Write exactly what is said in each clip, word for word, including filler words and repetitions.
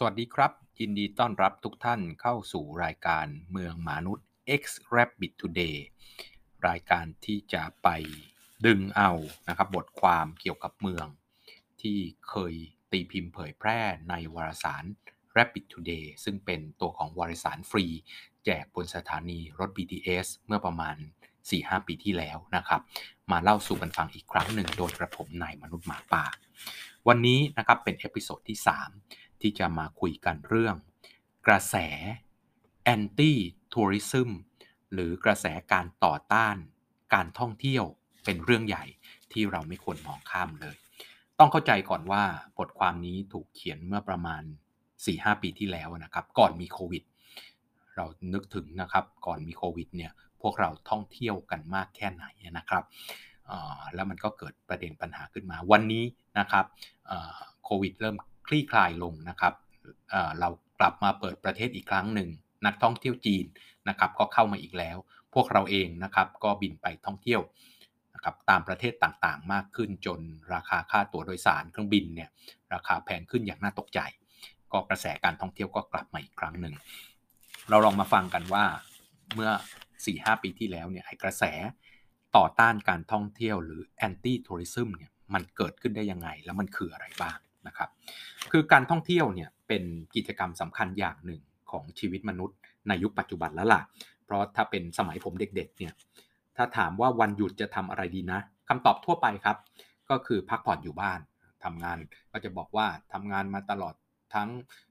สวัสดีครับยินดีต้อนรับทุกท่านเข้าสู่รายการเมืองมนุษย์ X Rabbit Today รายการที่จะไปดึงเอานะครับบทความเกี่ยวกับเมืองที่เคยตีพิมพ์เผยแพร่ในวารสาร Rapid Today ซึ่งเป็นตัวของวารสารฟรีแจกบนสถานีรถ บี ที เอส เมื่อประมาณ สี่ถึงห้า ปีที่แล้วนะครับมาเล่าสู่กันฟังอีกครั้งหนึ่งโดยกระผมนายมนุษย์หมาป่าวันนี้นะครับเป็นเอพิโซดที่สามที่จะมาคุยกันเรื่องกระแส Anti Tourism หรือกระแสการต่อต้านการท่องเที่ยวเป็นเรื่องใหญ่ที่เราไม่ควรมองข้ามเลยต้องเข้าใจก่อนว่าบทความนี้ถูกเขียนเมื่อประมาณ สี่ถึงห้า ปีที่แล้วนะครับก่อนมีโควิดเรานึกถึงนะครับก่อนมีโควิดเนี่ยพวกเราท่องเที่ยวกันมากแค่ไหนนะครับแล้วมันก็เกิดประเด็นปัญหาขึ้นมาวันนี้นะครับโควิดเริ่มคลี่คลายลงนะครับเรากลับมาเปิดประเทศอีกครั้งหนึ่งนักท่องเที่ยวจีนนะครับก็เข้ามาอีกแล้วพวกเราเองนะครับก็บินไปท่องเที่ยวนะครับตามประเทศต่างๆมากขึ้นจนราคาค่าตั๋วโดยสารเครื่องบินเนี่ยราคาแพงขึ้นอย่างน่าตกใจก็กระแสการท่องเที่ยวก็กลับมาอีกครั้งหนึ่งเราลองมาฟังกันว่าเมื่อ สี่ถึงห้า ปีที่แล้วเนี่ยไอ้กระแสต่อต้านการท่องเที่ยวหรือ Anti Tourism เนี่ยมันเกิดขึ้นได้ยังไงแล้วมันคืออะไรบ้างนะครับคือการท่องเที่ยวเนี่ยเป็นกิจกรรมสำคัญอย่างหนึ่งของชีวิตมนุษย์ในยุคปัจจุบันแล้วล่ะเพราะถ้าเป็นสมัยผมเด็กๆเนี่ยถ้าถามว่าวันหยุดจะทำอะไรดีนะคำตอบทั่วไปครับก็คือพักผ่อนอยู่บ้านทำงานก็จะบอกว่าทำงานมาตลอดทั้ง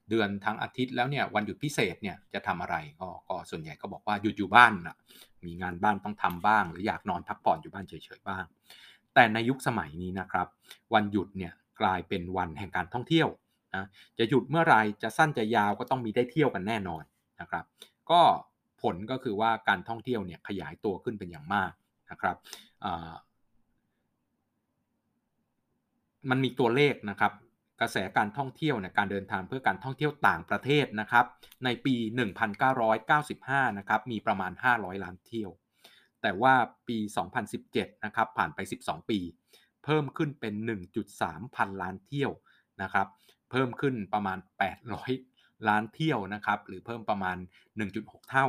เดือนทั้งอาทิตย์แล้วเนี่ยวันหยุดพิเศษเนี่ยจะทำอะไรก็ก็ส่วนใหญ่ก็บอกว่าหยุดอยู่บ้านนะมีงานบ้านต้องทำบ้างหรืออยากนอนพักผ่อนอยู่บ้านเฉยๆบ้างแต่ในยุคสมัยนี้นะครับวันหยุดเนี่ยกลายเป็นวันแห่งการท่องเที่ยวนะจะหยุดเมื่อไรจะสั้นจะยาวก็ต้องมีได้เที่ยวกันแน่นอนนะครับก็ผลก็คือว่าการท่องเที่ยวเนี่ยขยายตัวขึ้นเป็นอย่างมากนะครับมันมีตัวเลขนะครับกระแสการท่องเที่ยวเนี่ยการเดินทางเพื่อการท่องเที่ยวต่างประเทศนะครับในปีหนึ่งพันเก้าร้อยเก้าสิบห้านะครับมีประมาณห้าร้อยล้านเที่ยวแต่ว่าปีสองพันสิบเจ็ดนะครับผ่านไปสิบสองปีเพิ่มขึ้นเป็น หนึ่งจุดสาม พันล้านเที่ยวนะครับเพิ่มขึ้นประมาณแปดร้อยล้านเที่ยวนะครับหรือเพิ่มประมาณ หนึ่งจุดหก เท่า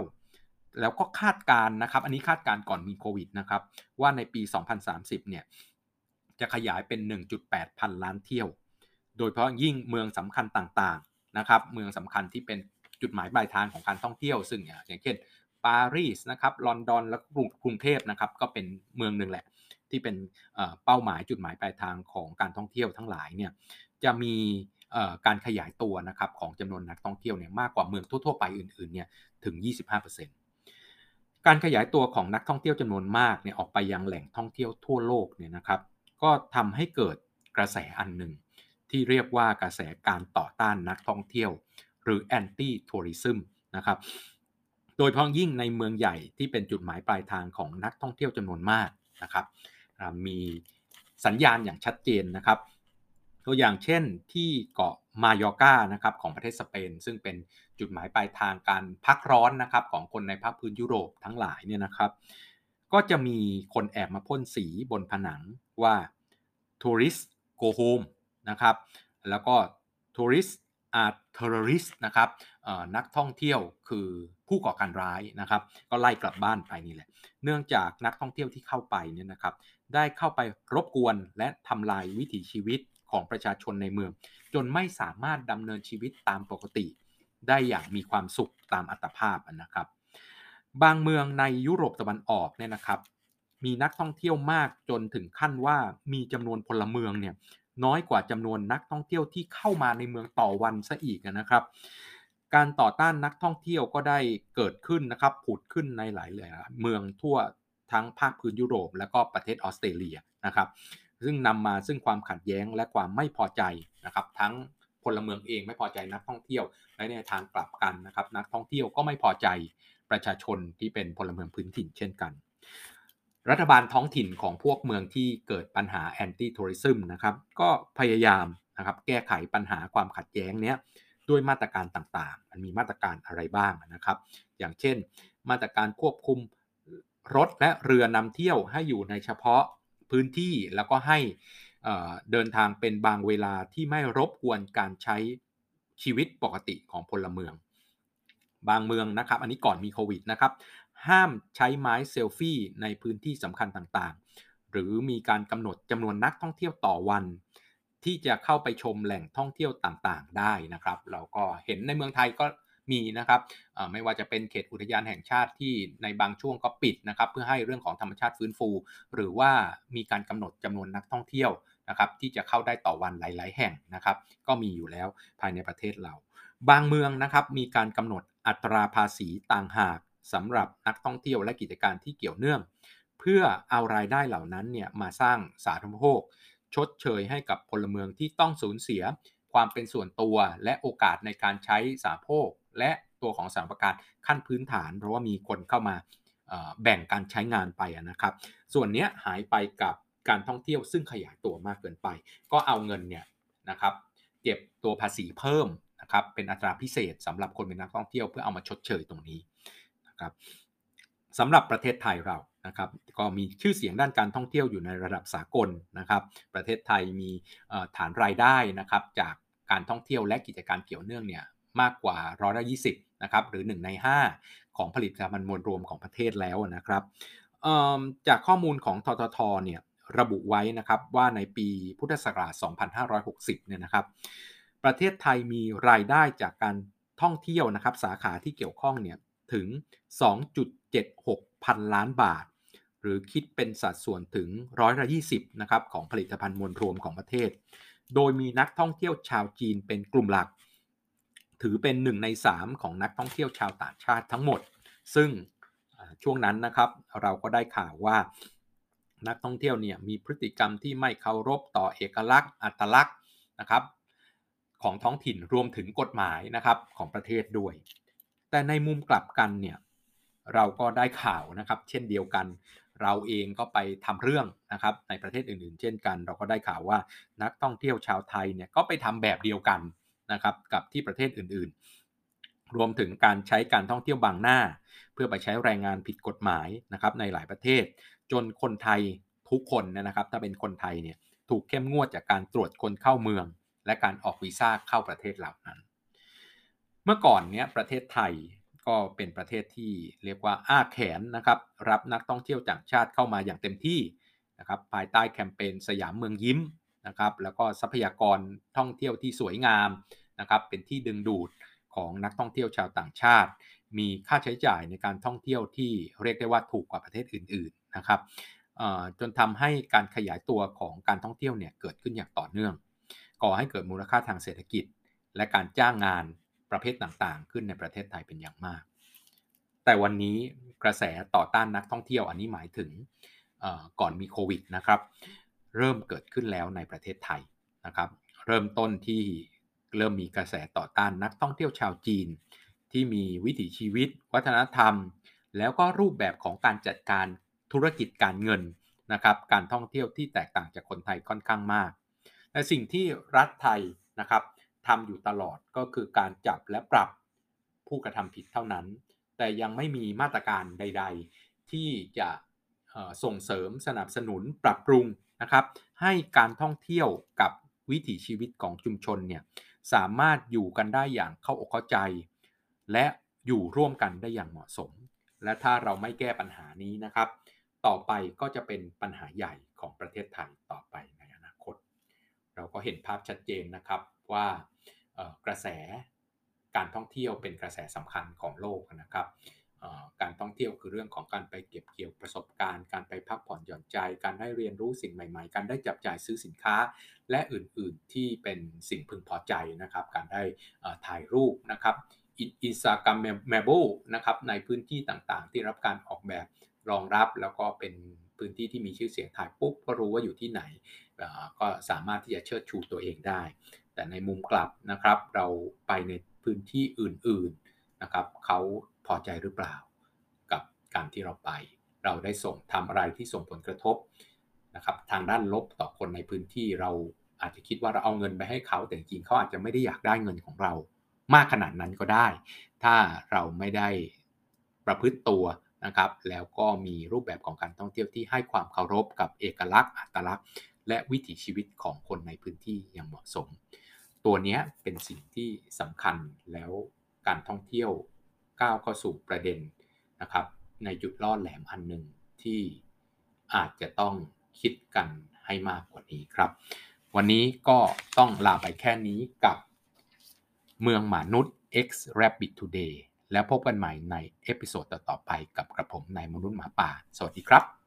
แล้วก็คาดการณ์นะครับอันนี้คาดการณ์ก่อนมีโควิดนะครับว่าในปีสองพันสามสิบเนี่ยจะขยายเป็น หนึ่งจุดแปด พันล้านเที่ยวโดยเฉพาะยิ่งเมืองสำคัญต่างๆนะครับเมืองสำคัญที่เป็นจุดหมายปลายทางของการท่องเที่ยวซึ่งอย่างเช่นปารีสนะครับลอนดอนและกรุงเทพนะครับก็เป็นเมืองหนึ่งแหละที่เป็นเป้าหมายจุดหมายปลายทางของการท่องเที่ยวทั้งหลายเนี่ยจะมีการขยายตัวนะครับของจำนวนนักท่องเที่ยวเนี่ยมากกว่าเมืองทั่วๆไปอื่นๆเนี่ยถึง ยี่สิบห้าเปอร์เซ็นต์ การขยายตัวของนักท่องเที่ยวจำนวนมากเนี่ยออกไปยังแหล่งท่องเที่ยวทั่วโลกเนี่ยนะครับก็ทำให้เกิดกระแสอันหนึ่งที่เรียกว่ากระแสการต่อต้านนักท่องเที่ยวหรือ Anti Tourism นะครับโดยเฉพาะยิ่งในเมืองใหญ่ที่เป็นจุดหมายปลายทางของนักท่องเที่ยวจำนวนมากนะครับมีสัญญาณอย่างชัดเจนนะครับตัวอย่างเช่นที่เกาะมายอร์กานะครับของประเทศสเปนซึ่งเป็นจุดหมายปลายทางการพักร้อนนะครับของคนในภาคพื้นยุโรปทั้งหลายเนี่ยนะครับก็จะมีคนแอบมาพ่นสีบนผนังว่า Tourist Go Homeนะครับแล้วก็ Tourist are terrorist นะครับนักท่องเที่ยวคือผู้ก่อการร้ายนะครับก็ไล่กลับบ้านไปนี่แหละเนื่องจากนักท่องเที่ยวที่เข้าไปเนี่ยนะครับได้เข้าไปรบกวนและทำลายวิถีชีวิตของประชาชนในเมืองจนไม่สามารถดำเนินชีวิตตามปกติได้อย่างมีความสุขตามอัตภาพนะครับบางเมืองในยุโรปตะวันออกเนี่ยนะครับมีนักท่องเที่ยวมากจนถึงขั้นว่ามีจำนวนพลเมืองเนี่ยน้อยกว่าจำนวนนักท่องเที่ยวที่เข้ามาในเมืองต่อวันซะอีกนะครับการต่อต้านนักท่องเที่ยวก็ได้เกิดขึ้นนะครับผุดขึ้นในหลายเมืองทั่วทั้งภาคพื้นยุโรปและก็ประเทศออสเตรเลียนะครับซึ่งนำมาซึ่งความขัดแย้งและความไม่พอใจนะครับทั้งพลเมืองเองไม่พอใจนักท่องเที่ยวและในทางกลับกันนะครับนักท่องเที่ยวก็ไม่พอใจประชาชนที่เป็นพลเมืองพื้นถิ่นเช่นกันรัฐบาลท้องถิ่นของพวกเมืองที่เกิดปัญหา Anti Tourism นะครับก็พยายามนะครับแก้ไขปัญหาความขัดแย้งเนี้ยด้วยมาตรการต่างๆมันมีมาตรการอะไรบ้างนะครับอย่างเช่นมาตรการควบคุมรถและเรือนำเที่ยวให้อยู่ในเฉพาะพื้นที่แล้วก็ให้เดินทางเป็นบางเวลาที่ไม่รบกวนการใช้ ชีวิตปกติของพลเมืองบางเมืองนะครับอันนี้ก่อนมีโควิดนะครับห้ามใช้ไม้เซลฟี่ในพื้นที่สำคัญต่างๆหรือมีการกำหนดจำนวนนักท่องเที่ยวต่อวันที่จะเข้าไปชมแหล่งท่องเที่ยวต่างๆได้นะครับเราก็เห็นในเมืองไทยก็มีนะครับไม่ว่าจะเป็นเขตอุทยานแห่งชาติที่ในบางช่วงก็ปิดนะครับเพื่อให้เรื่องของธรรมชาติฟื้นฟูหรือว่ามีการกำหนดจำนวนนักท่องเที่ยวนะครับที่จะเข้าได้ต่อวันหลายๆแห่งนะครับก็มีอยู่แล้วภายในประเทศเราบางเมืองนะครับมีการกำหนดอัตราภาษีต่างหากสำหรับนักท่องเที่ยวและกิจการที่เกี่ยวเนื่องเพื่อเอารายได้เหล่านั้นเนี่ยมาสร้างสาธารณภพชดเชยให้กับพลเมืองที่ต้องสูญเสียความเป็นส่วนตัวและโอกาสในการใช้สาธารณภพและตัวของสารประการขั้นพื้นฐานเพราะว่ามีคนเข้ามาแบ่งการใช้งานไปนะครับส่วนนี้หายไปกับการท่องเที่ยวซึ่งขยายตัวมากเกินไปก็เอาเงินเนี่ยนะครับเก็บตัวภาษีเพิ่มนะครับเป็นอัตราพิเศษสำหรับคนเป็นนักท่องเที่ยวเพื่อเอามาชดเชยตรงนี้นะครับสำหรับประเทศไทยเรานะครับก็มีชื่อเสียงด้านการท่องเที่ยวอยู่ในระดับสากลนะครับประเทศไทยมีฐานรายได้นะครับจากการท่องเที่ยวและกิจการเกี่ยวเนื่องเนี่ยมากกว่าร้อยละยี่สิบนะครับหรือหนึ่งในห้าของผลิตภัณฑ์มวลรวมของประเทศแล้วนะครับจากข้อมูลของททท.เนี่ยระบุไว้นะครับว่าในปีพุทธศักราชสองพันห้าร้อยหกสิบเนี่ยนะครับประเทศไทยมีรายได้จากการท่องเที่ยวนะครับสาขาที่เกี่ยวข้องเนี่ยถึง สองจุดเจ็ดหกพันล้านบาทหรือคิดเป็นสัดส่วนถึงร้อยละยี่สิบนะครับของผลิตภัณฑ์มวลรวมของประเทศโดยมีนักท่องเที่ยวชาวจีนเป็นกลุ่มหลักถือเป็นหนึ่งในสามของนักท่องเที่ยวชาวต่างชาติทั้งหมดซึ่งช่วงนั้นนะครับเราก็ได้ข่าวว่านักท่องเที่ยวเนี่ยมีพฤติกรรมที่ไม่เคารพต่อเอกลักษณ์อัตลักษณ์นะครับของท้องถิ่นรวมถึงกฎหมายนะครับของประเทศด้วยแต่ในมุมกลับกันเนี่ยเราก็ได้ข่าวนะครับเช่นเดียวกันเราเองก็ไปทำเรื่องนะครับในประเทศอื่นๆเช่นกันเราก็ได้ข่าวว่านักท่องเที่ยวชาวไทยเนี่ยก็ไปทำแบบเดียวกันนะครับกับที่ประเทศอื่นๆรวมถึงการใช้การท่องเที่ยวบังหน้าเพื่อไปใช้แรงงานผิดกฎหมายนะครับในหลายประเทศจนคนไทยทุกคนนะครับถ้าเป็นคนไทยเนี่ยถูกเข้มงวดจากการตรวจคนเข้าเมืองและการออกวีซ่าเข้าประเทศเหล่านั้นเมื่อก่อนเนี้ยประเทศไทยก็เป็นประเทศที่เรียกว่าอ้าแขนนะครับรับนักท่องเที่ยวต่างชาติเข้ามาอย่างเต็มที่นะครับภายใต้แคมเปญสยามเมืองยิ้มนะครับแล้วก็ทรัพยากรท่องเที่ยวที่สวยงามนะครับเป็นที่ดึงดูดของนักท่องเที่ยวชาวต่างชาติมีค่าใช้จ่ายในการท่องเที่ยวที่เรียกได้ว่าถูกกว่าประเทศอื่นๆนะครับจนทำให้การขยายตัวของการท่องเที่ยวเนี่ยเกิดขึ้นอย่างต่อเนื่องก่อให้เกิดมูลค่าทางเศรษฐกิจและการจ้างงานประเภทต่างๆขึ้นในประเทศไทยเป็นอย่างมากแต่วันนี้กระแสต่อต้านนักท่องเที่ยวอันนี้หมายถึงก่อนมีโควิดนะครับเริ่มเกิดขึ้นแล้วในประเทศไทยนะครับเริ่มต้นที่เริ่มมีกระแสต่อต้านนักท่องเที่ยวชาวจีนที่มีวิถีชีวิตวัฒนธรรมแล้วก็รูปแบบของการจัดการธุรกิจการเงินนะครับการท่องเที่ยวที่แตกต่างจากคนไทยค่อนข้างมากแต่สิ่งที่รัฐไทยนะครับทำอยู่ตลอดก็คือการจับและปรับผู้กระทำผิดเท่านั้นแต่ยังไม่มีมาตรการใดๆที่จะส่งเสริมสนับสนุนปรับปรุงนะครับให้การท่องเที่ยวกับวิถีชีวิตของชุมชนเนี่ยสามารถอยู่กันได้อย่างเข้าอกเข้าใจและอยู่ร่วมกันได้อย่างเหมาะสมและถ้าเราไม่แก้ปัญหานี้นะครับต่อไปก็จะเป็นปัญหาใหญ่ของประเทศไทยต่อไปในอนาคตเราก็เห็นภาพชัดเจนนะครับว่ากระแสการท่องเที่ยวเป็นกระแสสำคัญของโลกนะครับการท่องเที่ยวคือเรื่องของการไปเก็บเกี่ยวประสบการณ์การไปพักผ่อนหย่อนใจการได้เรียนรู้สิ่งใหม่ๆการได้จับจ่ายซื้อสินค้าและอื่นๆที่เป็นสิ่งพึงพอใจนะครับการได้ถ่ายรูปนะครับอินสตาแกรมแมบลนะครับในพื้นที่ต่างๆที่รับการออกแบบรองรับแล้วก็เป็นพื้นที่ที่มีชื่อเสียงถ่ายปุ๊บก็รู้ว่าอยู่ที่ไหนก็สามารถที่จะเชิดชูตัวเองได้แต่ในมุมกลับนะครับเราไปในพื้นที่อื่นๆนะครับเขาพอใจหรือเปล่ากับการที่เราไปเราได้ส่งทำอะไรที่ส่งผลกระทบนะครับทางด้านลบต่อคนในพื้นที่เราอาจจะคิดว่าเราเอาเงินไปให้เขาแต่จริงๆเขาอาจจะไม่ได้อยากได้เงินของเรามากขนาดนั้นก็ได้ถ้าเราไม่ได้ประพฤติตัวนะครับแล้วก็มีรูปแบบของการท่องเที่ยวที่ให้ความเคารพกับเอกลักษณ์อัตลักษณ์และวิถีชีวิตของคนในพื้นที่อย่างเหมาะสม ตัวนี้เป็นสิ่งที่สำคัญแล้วการท่องเที่ยวก้าวเข้าสู่ประเด็นนะครับในจุดล่อแหลมอันหนึ่งที่อาจจะต้องคิดกันให้มากกว่านี้ครับวันนี้ก็ต้องลาไปแค่นี้กับเมืองมนุษย์ X Rabbit Today แล้วพบกันใหม่ในเอพิโซดต่อๆไปกับกระผมนายมนุษย์หมาป่าสวัสดีครับ